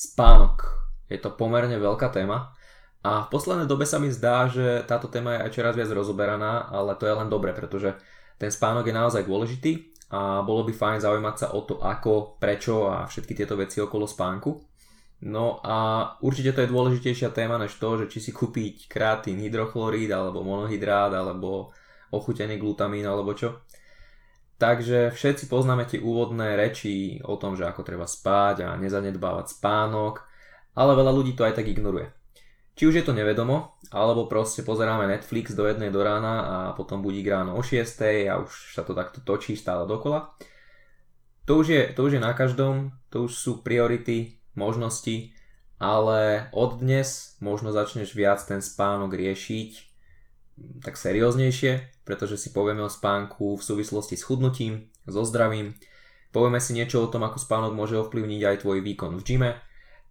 Spánok. Je to pomerne veľká téma a v poslednej dobe sa mi zdá, že táto téma je aj čoraz viac rozoberaná, ale to je len dobre, pretože ten spánok je naozaj dôležitý a bolo by fajn zaujímať sa o to ako, prečo a všetky tieto veci okolo spánku. No a určite to je dôležitejšia téma než to, že či si kúpiť kreatín, hydrochlorid alebo monohydrát alebo ochutený glutamín alebo čo. Takže všetci poznáme tie úvodné reči o tom, že ako treba spať a nezanedbávať spánok, ale veľa ľudí to aj tak ignoruje. Či už je to nevedomo, alebo proste pozeráme Netflix do 1:00 do rána a potom budík ráno o 6:00 a už sa to takto točí stále dokola. To už je na každom, to už sú priority, možnosti, ale od dnes možno začneš viac ten spánok riešiť tak serióznejšie, pretože si povieme o spánku v súvislosti s chudnutím, so zdravím, povieme si niečo o tom, ako spánok môže ovplyvniť aj tvoj výkon v gyme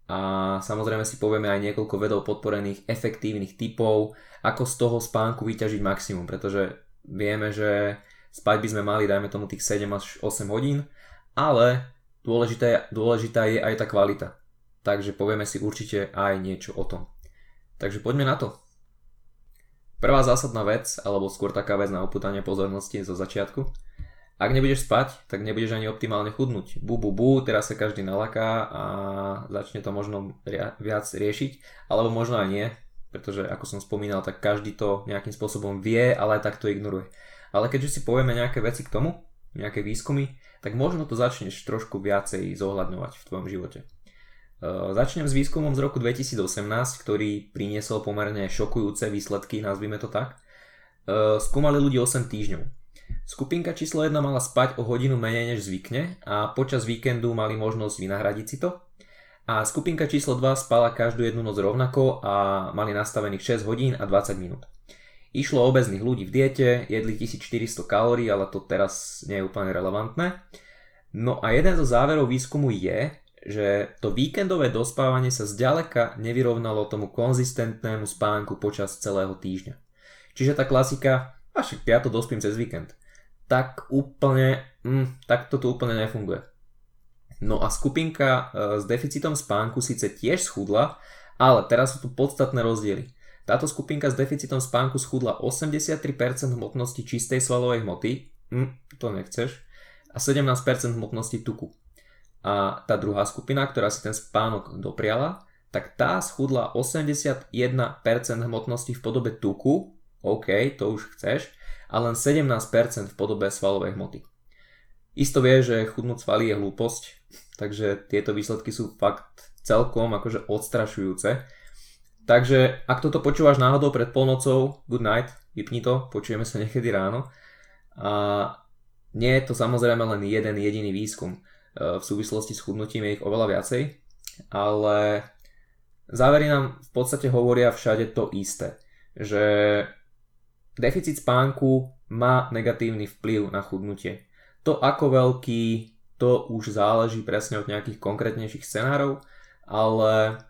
a samozrejme si povieme aj niekoľko vedou podporených efektívnych tipov, ako z toho spánku vyťažiť maximum, pretože vieme, že spať by sme mali, dajme tomu, tých 7 až 8 hodín, ale dôležitá je aj tá kvalita, takže povieme si určite aj niečo o tom. Takže poďme na to. Prvá zásadná vec, alebo skôr taká vec na upútanie pozornosti zo začiatku. Ak nebudeš spať, tak nebudeš ani optimálne chudnúť. Teraz sa každý nalaká a začne to možno viac riešiť, alebo možno aj nie, pretože ako som spomínal, tak každý to nejakým spôsobom vie, ale aj tak to ignoruje. Ale keďže si povieme nejaké veci k tomu, nejaké výskumy, tak možno to začneš trošku viacej zohľadňovať v tvojom živote. Začnem s výskumom z roku 2018, ktorý priniesol pomerne šokujúce výsledky, nazvime to tak. Skúmali ľudí 8 týždňov. Skupinka číslo 1 mala spať o hodinu menej než zvykne a počas víkendu mali možnosť vynahradiť si to. A skupinka číslo 2 spala každú jednu noc rovnako a mali nastavených 6 hodín a 20 minút. Išlo o obezných ľudí v diete, jedli 1400 kalórií, ale to teraz nie je úplne relevantné. No a jeden zo záverov výskumu je, že to víkendové dospávanie sa zďaleka nevyrovnalo tomu konzistentnému spánku počas celého týždňa. Čiže tá klasika, až ja to dospím cez víkend, tak toto úplne nefunguje. No a skupinka s deficitom spánku síce tiež schudla, ale teraz sú tu podstatné rozdiely. Táto skupinka s deficitom spánku schudla 83% hmotnosti čistej svalovej hmoty, to nechceš, a 17% hmotnosti tuku. A tá druhá skupina, ktorá si ten spánok dopriala, tak tá schudla 81% hmotnosti v podobe tuku, OK, to už chceš, a len 17% v podobe svalovej hmoty. Isto vie, že chudnúť svaly je hlúposť, takže tieto výsledky sú fakt celkom akože odstrašujúce. Takže ak toto počúvaš náhodou pred polnocou, good night, vypni to, počujeme sa niekedy ráno. A nie je to samozrejme len jeden jediný výskum. V súvislosti s chudnutím je ich oveľa viacej, ale závery nám v podstate hovoria všade to isté, že deficit spánku má negatívny vplyv na chudnutie. To ako veľký, to už záleží presne od nejakých konkrétnejších scenárov, ale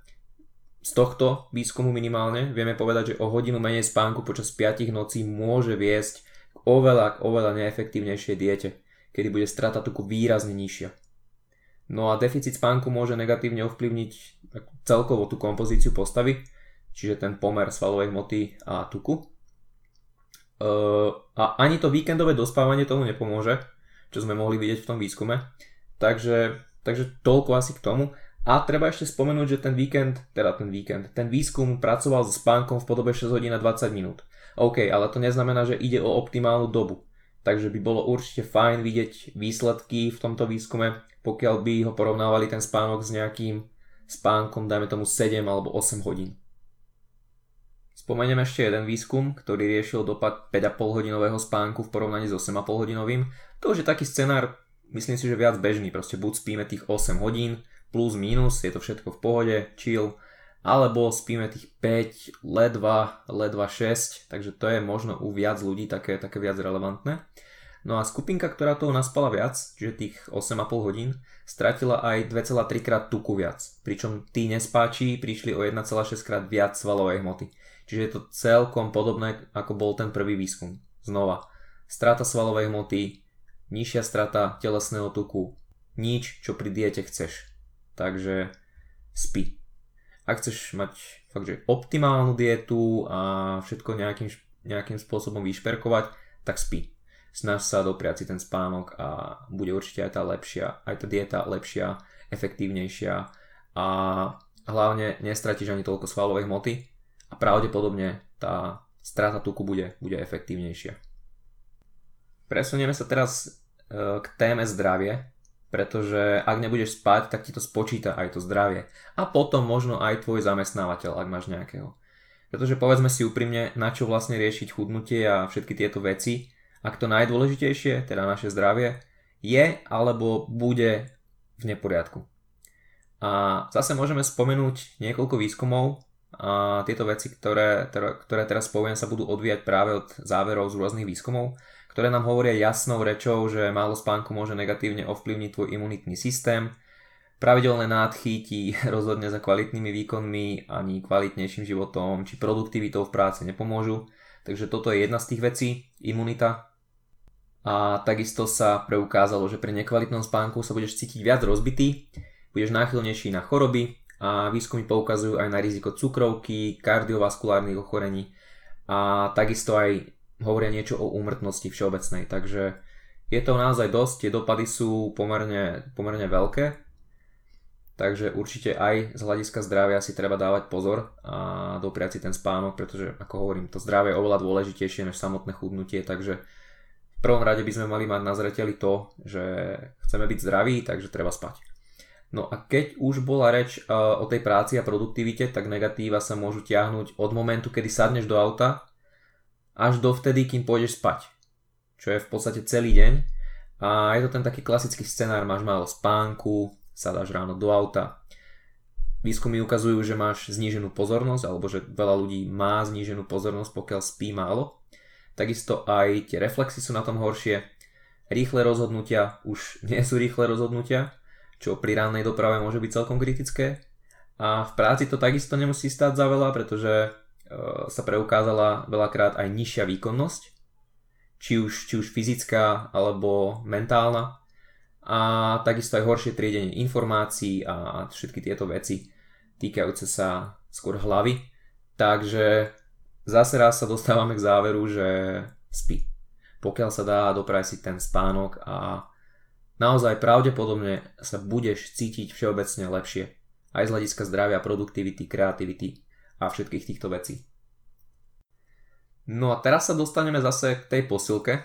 z tohto výskumu minimálne vieme povedať, že o hodinu menej spánku počas 5 nocí môže viesť k oveľa neefektívnejšej diete, kedy bude strata tuku výrazne nižšia. No a deficit spánku môže negatívne ovplyvniť celkovo tú kompozíciu postavy, čiže ten pomer svalovej hmoty a tuku. A ani to víkendové dospávanie tomu nepomôže, čo sme mohli vidieť v tom výskume. Takže toľko asi k tomu. A treba ešte spomenúť, že ten výskum pracoval so spánkom v podobe 6 hodín a 20 minút. OK, ale to neznamená, že ide o optimálnu dobu. Takže by bolo určite fajn vidieť výsledky v tomto výskume, pokiaľ by ho porovnávali ten spánok s nejakým spánkom, dajme tomu 7 alebo 8 hodín. Spomeniem ešte jeden výskum, ktorý riešil dopad 5,5 hodinového spánku v porovnaní s 8,5 hodinovým. To už je taký scenár, myslím si, že viac bežný, proste buď spíme tých 8 hodín, plus, minus, je to všetko v pohode, chill, alebo spíme tých 5, ledva 6, takže to je možno u viac ľudí také viac relevantné. No a skupinka, ktorá toho naspala viac, čiže tých 8,5 hodín, stratila aj 2,3 krát tuku viac, pričom tí nespáči prišli o 1,6 krát viac svalovej hmoty. Čiže je to celkom podobné, ako bol ten prvý výskum. Znova, strata svalovej hmoty, nižšia strata telesného tuku, nič, čo pri diete chceš. Takže spí. Ak chceš mať fakt, že optimálnu dietu a všetko nejakým spôsobom vyšperkovať, tak spí. Snaž sa dopriať si ten spánok a bude určite aj tá dieta lepšia, efektívnejšia a hlavne nestratíš ani toľko svalovej hmoty a pravdepodobne tá strata tuku bude efektívnejšia. Presunieme sa teraz k téme zdravie, pretože ak nebudeš spať, tak ti to spočíta aj to zdravie a potom možno aj tvoj zamestnávateľ, ak máš nejakého. Pretože povedzme si úprimne, na čo vlastne riešiť chudnutie a všetky tieto veci, ak to najdôležitejšie, teda naše zdravie, je alebo bude v neporiadku. A zase môžeme spomenúť niekoľko výskumov a tieto veci, ktoré teraz poviem, sa budú odvíjať práve od záverov z rôznych výskumov, ktoré nám hovoria jasnou rečou, že málo spánku môže negatívne ovplyvniť tvoj imunitný systém, pravidelné nádchy ti rozhodne za kvalitnými výkonmi ani kvalitnejším životom či produktivitou v práci nepomôžu, takže toto je jedna z tých vecí, imunita. A takisto sa preukázalo, že pri nekvalitnom spánku sa budeš cítiť viac rozbitý, budeš náchylnejší na choroby a výskumy poukazujú aj na riziko cukrovky, kardiovaskulárnych ochorení a takisto aj hovoria niečo o úmrtnosti všeobecnej, takže je to naozaj dosť, tie dopady sú pomerne veľké, takže určite aj z hľadiska zdravia si treba dávať pozor a dopriať si ten spánok, pretože ako hovorím, to zdravie je oveľa dôležitejšie než samotné chudnutie, takže v prvom rade by sme mali mať na zreteli to, že chceme byť zdraví, takže treba spať. No a keď už bola reč o tej práci a produktivite, tak negatíva sa môžu ťahnuť od momentu, kedy sadneš do auta, až dovtedy, kým pôjdeš spať, čo je v podstate celý deň a je to ten taký klasický scenár, máš málo spánku, sadáš ráno do auta. Výskumy ukazujú, že máš zníženú pozornosť alebo že veľa ľudí má zníženú pozornosť, pokiaľ spí málo. Takisto aj tie reflexy sú na tom horšie, rýchle rozhodnutia už nie sú rýchle rozhodnutia, čo pri rannej doprave môže byť celkom kritické a v práci to takisto nemusí stáť za veľa, pretože sa preukázala veľakrát aj nižšia výkonnosť, či už fyzická alebo mentálna a takisto aj horšie triedenie informácií a všetky tieto veci týkajúce sa skôr hlavy, takže zase raz sa dostávame k záveru, že spí, pokiaľ sa dá doprať si ten spánok a naozaj pravdepodobne sa budeš cítiť všeobecne lepšie aj z hľadiska zdravia, produktivity, kreativity a všetkých týchto vecí. No a teraz sa dostaneme zase k tej posilke,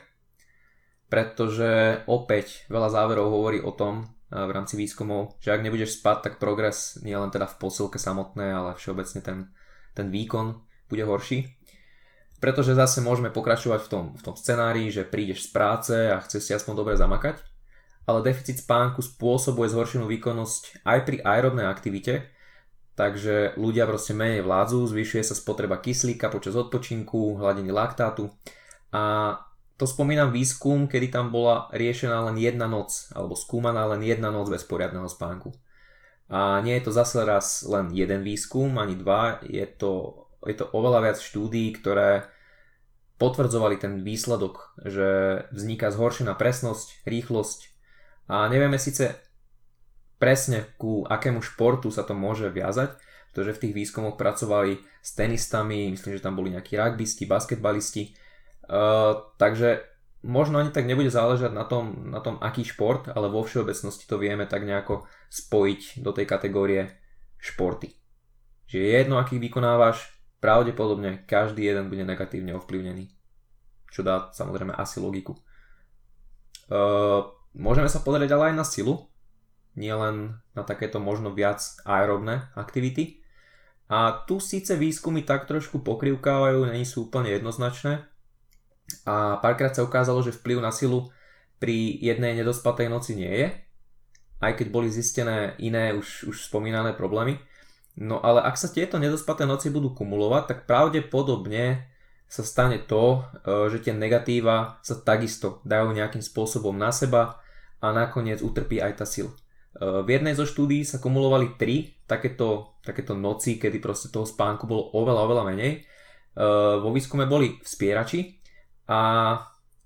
pretože opäť veľa záverov hovorí o tom v rámci výskumov, že ak nebudeš spať, tak progres nie len teda v posilke samotné, ale všeobecne ten výkon bude horší. Pretože zase môžeme pokračovať v tom scenárii, že prídeš z práce a chceš si aspoň dobre zamakať, ale deficit spánku spôsobuje zhoršenú výkonnosť aj pri aerobnej aktivite, takže ľudia proste menej vládzu, zvyšuje sa spotreba kyslíka počas odpočinku, hladiny laktátu a to spomínam výskum, kedy tam bola riešená len jedna noc alebo skúmaná len jedna noc bez poriadneho spánku. A nie je to zase raz len jeden výskum, ani dva, je to oveľa viac štúdií, ktoré potvrdzovali ten výsledok, že vzniká zhoršená presnosť, rýchlosť a nevieme síce presne ku akému športu sa to môže viazať, pretože v tých výskumoch pracovali s tenistami, myslím, že tam boli nejakí rugbisti, basketbalisti, takže možno ani tak nebude záležať na tom, aký šport, ale vo všeobecnosti to vieme tak nejako spojiť do tej kategórie športy. Že jedno, aký vykonávaš, pravdepodobne každý jeden bude negatívne ovplyvnený, čo dá samozrejme asi logiku. Môžeme sa pozrieť ale aj na silu, nielen na takéto možno viac aerobné aktivity. A tu síce výskumy tak trošku pokrivkávajú, nie sú úplne jednoznačné. A párkrát sa ukázalo, že vplyv na silu pri jednej nedospatej noci nie je, aj keď boli zistené iné už spomínané problémy. No ale ak sa tieto nedospaté noci budú kumulovať, tak pravdepodobne sa stane to, že tie negatíva sa takisto dajú nejakým spôsobom na seba a nakoniec utrpí aj tá sila. V jednej zo štúdií sa kumulovali 3 takéto noci, kedy proste toho spánku bolo oveľa menej. Vo výskume boli vspierači a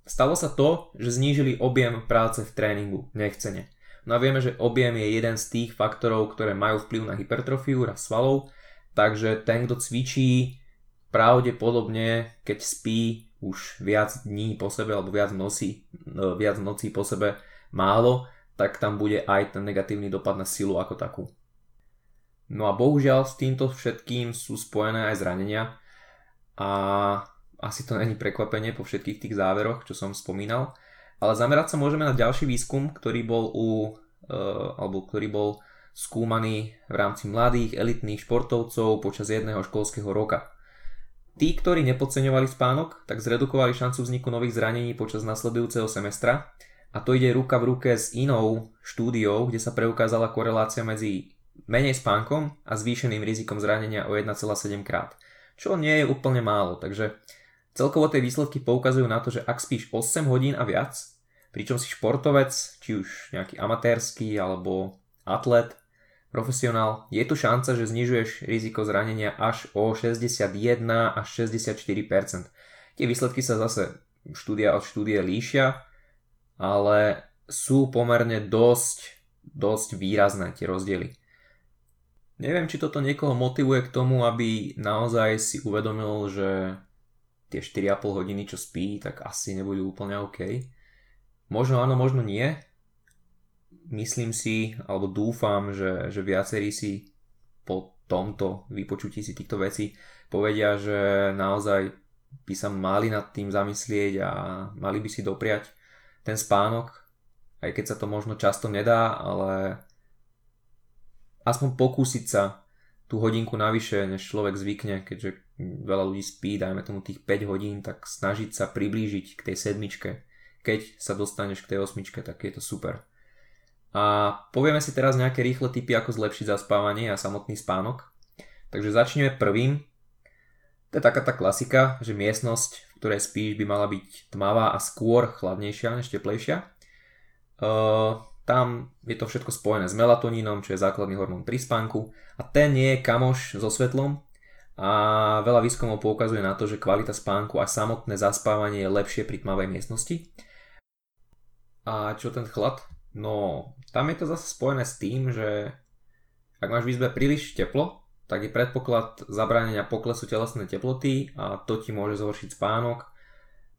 stalo sa to, že znížili objem práce v tréningu nechcene. No a vieme, že objem je jeden z tých faktorov, ktoré majú vplyv na hypertrofiu, rast svalov, takže ten, kto cvičí, pravdepodobne, keď spí už viac dní po sebe alebo viac nocí po sebe málo, tak tam bude aj ten negatívny dopad na silu ako takú. No a bohužiaľ s týmto všetkým sú spojené aj zranenia a asi to není prekvapenie po všetkých tých záveroch, čo som spomínal, ale zamerať sa môžeme na ďalší výskum, ktorý bol skúmaný v rámci mladých elitných športovcov počas jedného školského roka. Tí, ktorí nepodceňovali spánok, tak zredukovali šancu vzniku nových zranení počas nasledujúceho semestra, a to ide ruka v ruke s inou štúdiou, kde sa preukázala korelácia medzi menej spánkom a zvýšeným rizikom zranenia o 1,7 krát, čo nie je úplne málo, takže celkovo tie výsledky poukazujú na to, že ak spíš 8 hodín a viac, pričom si športovec, či už nejaký amatérsky alebo atlet, profesionál, je tu šanca, že znižuješ riziko zranenia až o 61 až 64%. Tie výsledky sa zase štúdia od štúdie líšia, ale sú pomerne dosť výrazné tie rozdiely. Neviem, či toto niekoho motivuje k tomu, aby naozaj si uvedomil, že tie 4,5 hodiny, čo spí, tak asi nebudú úplne OK. Možno áno, možno nie. Myslím si, alebo dúfam, že viacerí si po tomto vypočutí si týchto vecí povedia, že naozaj by sa mali nad tým zamyslieť a mali by si dopriať ten spánok, aj keď sa to možno často nedá, ale aspoň pokúsiť sa tú hodinku navyše, než človek zvykne, keďže veľa ľudí spí, dajme tomu tých 5 hodín, tak snažiť sa priblížiť k tej 7. Keď sa dostaneš k tej 8, tak je to super. A povieme si teraz nejaké rýchle tipy, ako zlepšiť zaspávanie a samotný spánok. Takže začneme prvým. To je taká tá klasika, že miestnosť, v ktorej spíš, by mala byť tmavá a skôr chladnejšia než teplejšia. Tam je to všetko spojené s melatonínom, čo je základný hormón pri spánku, a ten nie je kamoš so svetlom. A veľa výskumov poukazuje na to, že kvalita spánku a samotné zaspávanie je lepšie pri tmavej miestnosti. A čo ten chlad? No, tam je to zase spojené s tým, že ak máš v izbe príliš teplo, tak je predpoklad zabránenia poklesu telesnej teploty a to ti môže zhoršiť spánok,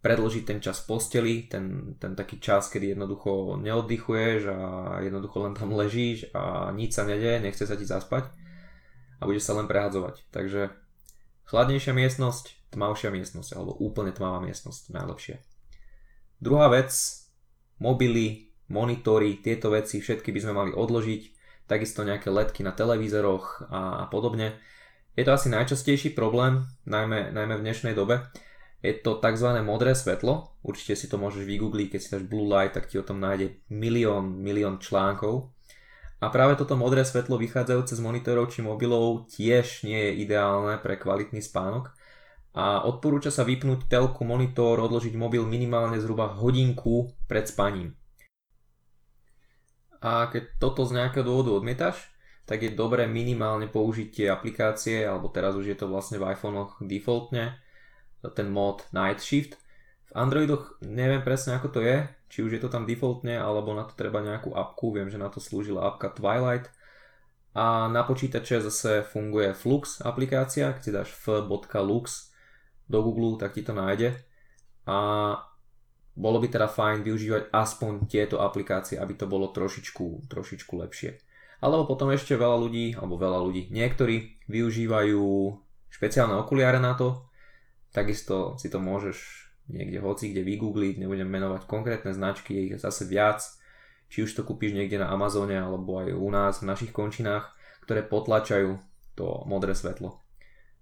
predĺžiť ten čas v posteli, ten taký čas, kedy jednoducho neoddychuješ a jednoducho len tam ležíš a nič sa nedeje, nechce sa ti zaspať a budeš sa len prehádzovať. Takže chladnejšia miestnosť, tmavšia miestnosť, alebo úplne tmavá miestnosť, najlepšie. Druhá vec, mobily, monitory, tieto veci všetky by sme mali odložiť, takisto nejaké ledky na televízoroch a podobne. Je to asi najčastejší problém, najmä v dnešnej dobe. Je to tzv. Modré svetlo, určite si to môžeš vygoogliť, keď si dáš blue light, tak ti o tom nájde milión článkov. A práve toto modré svetlo vychádzajúce z monitorov či mobilov tiež nie je ideálne pre kvalitný spánok a odporúča sa vypnúť telku, monitor, odložiť mobil minimálne zhruba hodinku pred spaním. A keď toto z nejakého dôvodu odmietaš, tak je dobré minimálne použiť tie aplikácie, alebo teraz už je to vlastne v iPhone-och defaultne, ten mod Night Shift. V Androidoch neviem presne ako to je, či už je to tam defaultne, alebo na to treba nejakú apku, viem, že na to slúžila apka Twilight. A na počítače zase funguje Flux aplikácia, keď si dáš f.lux do Google, tak ti to nájde. A bolo by teda fajn využívať aspoň tieto aplikácie, aby to bolo trošičku lepšie. Alebo potom ešte veľa ľudí, niektorí využívajú špeciálne okuliare na to, takisto si to môžeš niekde hoci, kde vygoogliť, nebudem menovať konkrétne značky, je ich zase viac, či už to kúpiš niekde na Amazone alebo aj u nás v našich končinách, ktoré potlačajú to modré svetlo.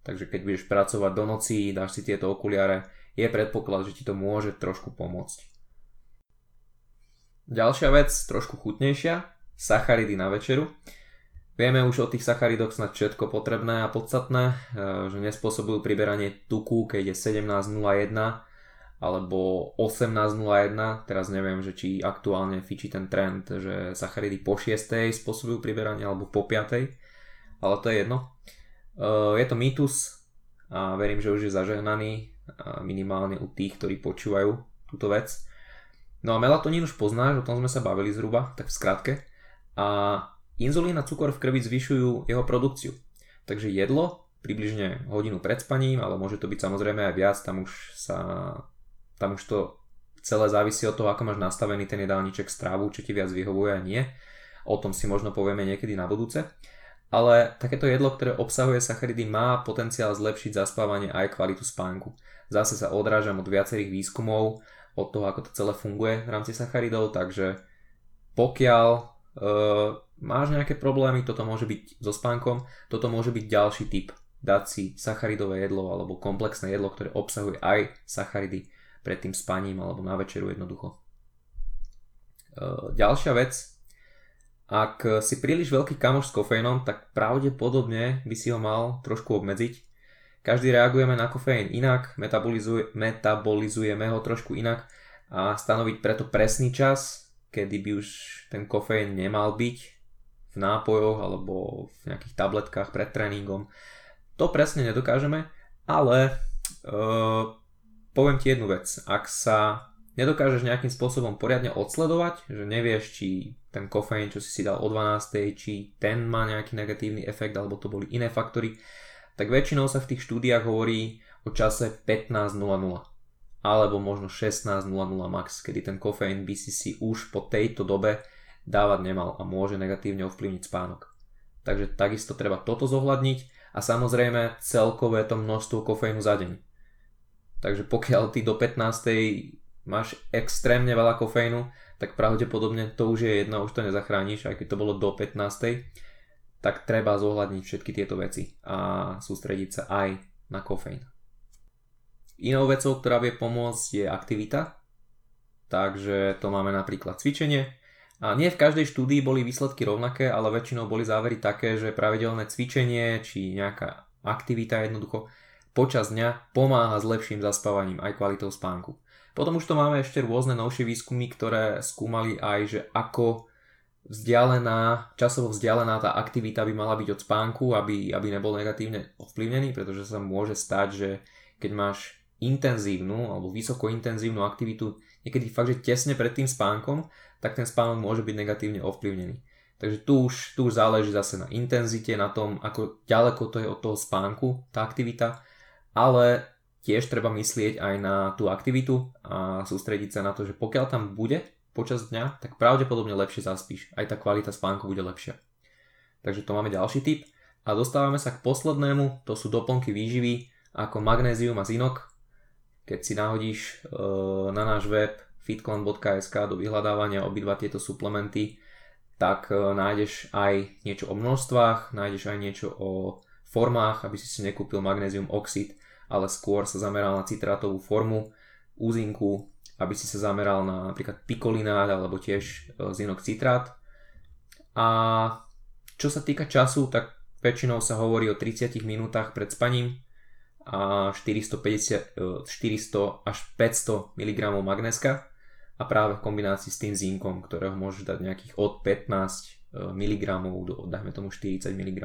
Takže keď budeš pracovať do noci, dáš si tieto okuliare, je predpoklad, že ti to môže trošku pomôcť. Ďalšia vec, trošku chutnejšia, sacharidy na večeru. Vieme už o tých sacharidoch snad všetko potrebné a podstatné, že nespôsobujú priberanie tuku, keď je 17:01, alebo 18:01, teraz neviem, že či aktuálne fičí ten trend, že sacharidy po 6:00 spôsobujú priberanie alebo po 5:00, ale to je jedno. Je to mýtus a verím, že už je zažehnaný minimálne u tých, ktorí počúvajú túto vec. No a melatonín už poznáš, o tom sme sa bavili zhruba, tak v skratke. a inzulín a cukor v krvi zvyšujú jeho produkciu. Takže jedlo približne hodinu pred spaním, ale môže to byť samozrejme aj viac, tam už to celé závisí od toho, ako máš nastavený ten jedálniček, strávu, čo ti viac vyhovuje a nie. O tom si možno povieme niekedy na budúce. Ale takéto jedlo, ktoré obsahuje sacharidy, má potenciál zlepšiť zaspávanie aj kvalitu spánku. Zase sa odrážam od viacerých výskumov, od toho, ako to celé funguje v rámci sacharidov, takže pokiaľ máš nejaké problémy, toto môže byť so spánkom, toto môže byť ďalší tip. Dať si sacharidové jedlo alebo komplexné jedlo, ktoré obsahuje aj sacharidy pred tým spaním alebo na večeru jednoducho. Ďalšia vec. Ak si príliš veľký kamoš s kofeínom, tak pravdepodobne by si ho mal trošku obmedziť. Každý reagujeme na kofeín inak, metabolizujeme ho trošku inak a stanoviť preto presný čas, kedy by už ten kofeín nemal byť v nápojoch alebo v nejakých tabletkách pred tréningom. To presne nedokážeme, ale poviem ti jednu vec. Ak sa nedokážeš nejakým spôsobom poriadne odsledovať, že nevieš, či ten kofeín, čo si dal o 12, či ten má nejaký negatívny efekt, alebo to boli iné faktory, tak väčšinou sa v tých štúdiách hovorí o čase 15.00 alebo možno 16.00 max, kedy ten kofeín by si už po tejto dobe dávať nemal a môže negatívne ovplyvniť spánok. Takže takisto treba toto zohľadniť a samozrejme celkové to množstvo kofeínu za deň. Takže pokiaľ ty do 15.00 máš extrémne veľa kofeínu, tak pravdepodobne to už je jedno, už to nezachrániš, aj keď to bolo do 15. tak treba zohľadniť všetky tieto veci a sústrediť sa aj na kofeín. Inou vecou, ktorá vie pomôcť, je aktivita. Takže to máme napríklad cvičenie. A nie v každej štúdii boli výsledky rovnaké, ale väčšinou boli závery také, že pravidelné cvičenie či nejaká aktivita jednoducho počas dňa pomáha s lepším zaspávaním aj kvalitou spánku. Potom už to máme ešte rôzne novšie výskumy, ktoré skúmali aj, že ako časovo vzdialená tá aktivita by mala byť od spánku, aby nebol negatívne ovplyvnený, pretože sa môže stať, že keď máš intenzívnu alebo vysokointenzívnu aktivitu, niekedy fakt, že tesne pred tým spánkom, tak ten spánok môže byť negatívne ovplyvnený. Takže tu už záleží zase na intenzite, na tom, ako ďaleko to je od toho spánku, tá aktivita, ale tiež treba myslieť aj na tú aktivitu a sústrediť sa na to, že pokiaľ tam bude počas dňa, tak pravdepodobne lepšie zaspíš. Aj tá kvalita spánku bude lepšia. Takže to máme ďalší tip. A dostávame sa k poslednému, to sú doplnky výživy ako magnézium a zinok. Keď si nahodíš na náš web fitclan.sk do vyhľadávania obidva tieto suplementy, tak nájdeš aj niečo o množstvách, nájdeš aj niečo o formách, aby si nekúpil magnézium oxid, ale skôr sa zameral na citrátovú formu, úzinku, aby si sa zameral na napríklad pikolinát alebo tiež zinok citrát. A čo sa týka času, tak väčšinou sa hovorí o 30 minútach pred spaním a 400 až 500 mg magnézka a práve v kombinácii s tým zinkom, ktorého môžeš dať nejakých od 15 mg do dajme tomu 40 mg.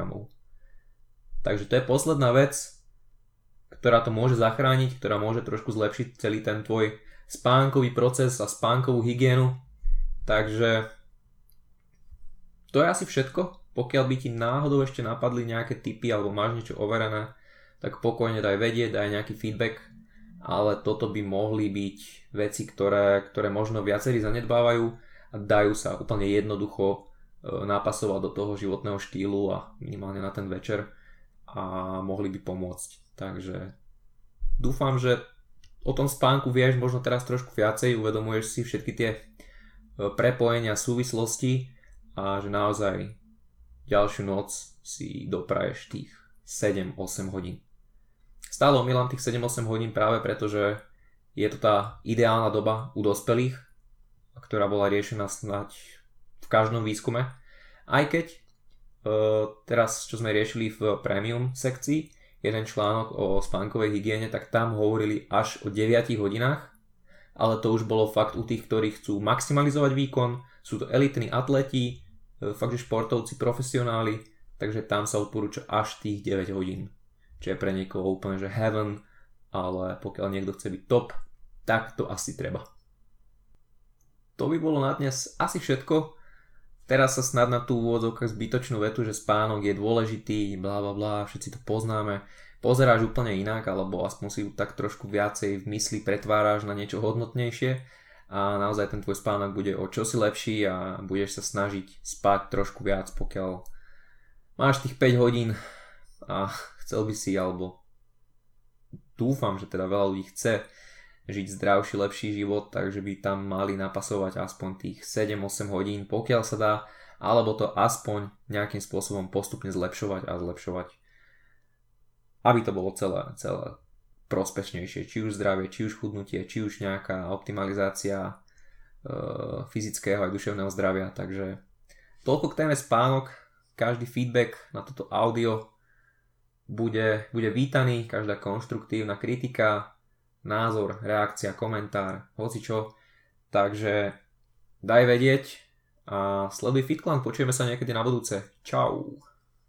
Takže to je posledná vec, ktorá to môže zachrániť, ktorá môže trošku zlepšiť celý ten tvoj spánkový proces a spánkovú hygienu. Takže to je asi všetko. Pokiaľ by ti náhodou ešte napadli nejaké tipy alebo máš niečo overené, tak pokojne daj vedieť, daj nejaký feedback, ale toto by mohli byť veci, ktoré možno viacerí zanedbávajú a dajú sa úplne jednoducho napasovať do toho životného štýlu a minimálne na ten večer a mohli by pomôcť. Takže dúfam, že o tom spánku vieš možno teraz trošku viacej, uvedomuješ si všetky tie prepojenia, súvislosti a že naozaj ďalšiu noc si dopraješ tých 7-8 hodín. Stále omýlam tých 7-8 hodín práve preto, že je to tá ideálna doba u dospelých, ktorá bola riešená snáď v každom výskume. Aj keď teraz, čo sme riešili v premium sekcii, jeden článok o spánkovej hygiene, tak tam hovorili až o 9 hodinách, ale to už bolo fakt u tých, ktorí chcú maximalizovať výkon, sú to elitní atleti, fakt že športovci, profesionáli, takže tam sa odporúča až tých 9 hodín, čo je pre niekoho úplne že heaven, ale pokiaľ niekto chce byť top, tak to asi treba. To by bolo na dnes asi všetko. teraz sa snad na tú úvodzovku zbytočnú vetu, že spánok je dôležitý, blá blá blá, všetci to poznáme, pozeráš úplne inak, alebo aspoň si ju tak trošku viacej v mysli pretváraš na niečo hodnotnejšie a naozaj ten tvoj spánok bude o čosi lepší a budeš sa snažiť spať trošku viac, pokiaľ máš tých 5 hodín a chcel by si, alebo dúfam, že teda veľa ľudí chce žiť zdravší, lepší život, takže by tam mali napasovať aspoň tých 7-8 hodín, pokiaľ sa dá, alebo to aspoň nejakým spôsobom postupne zlepšovať a zlepšovať, aby to bolo celé prospešnejšie, či už zdravie, či už chudnutie, či už nejaká optimalizácia fyzického aj duševného zdravia. Takže toľko k téme spánok. Každý feedback na toto audio bude vítaný, každá konštruktívna kritika, názor, reakcia, komentár, hocičo. Takže daj vedieť a sleduj FitClan, počujeme sa niekedy na budúce. Čau.